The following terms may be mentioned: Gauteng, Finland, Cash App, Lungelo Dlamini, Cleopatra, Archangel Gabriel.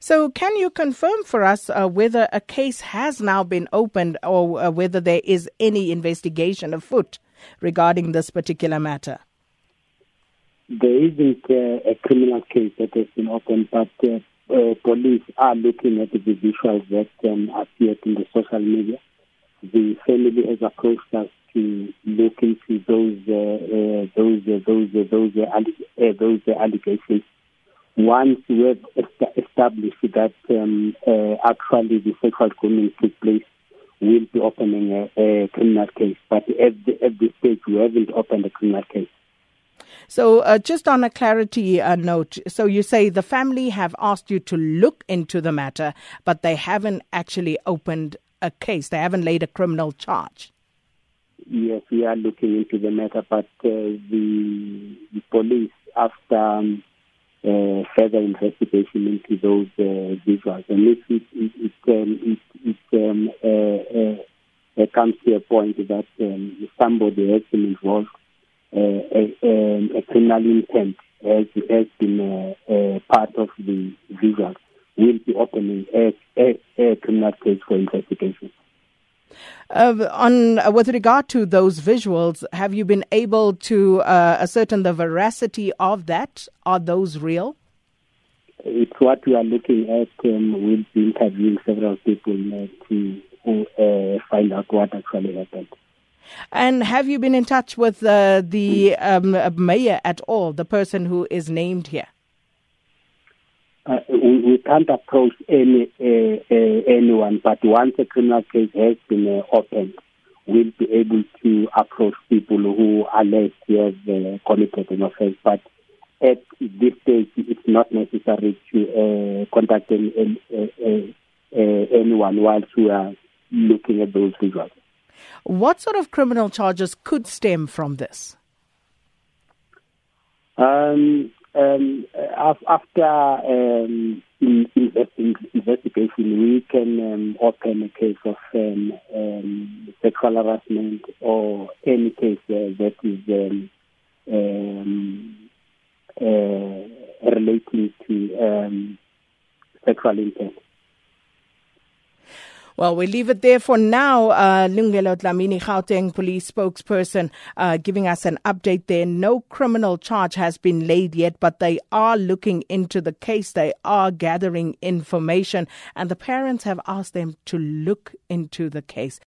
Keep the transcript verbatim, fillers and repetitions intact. So can you confirm for us uh, whether a case has now been opened or uh, whether there is any investigation afoot regarding this particular matter? There isn't uh, a criminal case that has been opened, but uh, uh, police are looking at the visuals that um, appeared in the social media. The family has approached us to look into those uh, uh, those uh, those uh, those uh, uh, those uh, allegations. Once we have established that um, uh, actually the sexual grooming took place, we'll be opening a, a criminal case. But at, the, at this stage, we haven't opened a criminal case. So uh, just on a clarity uh, note, so you say the family have asked you to look into the matter, but they haven't actually opened a case. They haven't laid a criminal charge. Yes, we are looking into the matter, but uh, the, the police, after... Um, Uh, further investigation into those uh, visuals, and if it it it, um, it, it um, uh, uh, comes to a point that um, somebody has been involved, uh, a, a, a criminal intent has, has been uh, uh, part of the visuals, we'll be opening a, a, a criminal case for investigation. Uh, on uh, with regard to those visuals, have you been able to uh, ascertain the veracity of that? Are those real? It's what we are looking at. Um, we'll be interviewing several people uh, to uh, find out what actually happened. And have you been in touch with uh, the um, mayor at all, the person who is named here? Uh, we, we can't approach any uh, uh, anyone, but once a criminal case has been uh, opened, we'll be able to approach people who alleged to have uh, committed an offense. But at this stage, it's not necessary to uh, contact any, any, any, any, anyone whilst we are looking at those results. What sort of criminal charges could stem from this? Um... Um, after um, investigation, we can um, open a case of um, um, sexual harassment or any case uh, that is um, um, uh, relating to um, sexual intent. Well, we'll leave it there for now. Uh, Lungelo Dlamini, Gauteng police spokesperson, uh, giving us an update there. No criminal charge has been laid yet, but they are looking into the case. They are gathering information, and the parents have asked them to look into the case.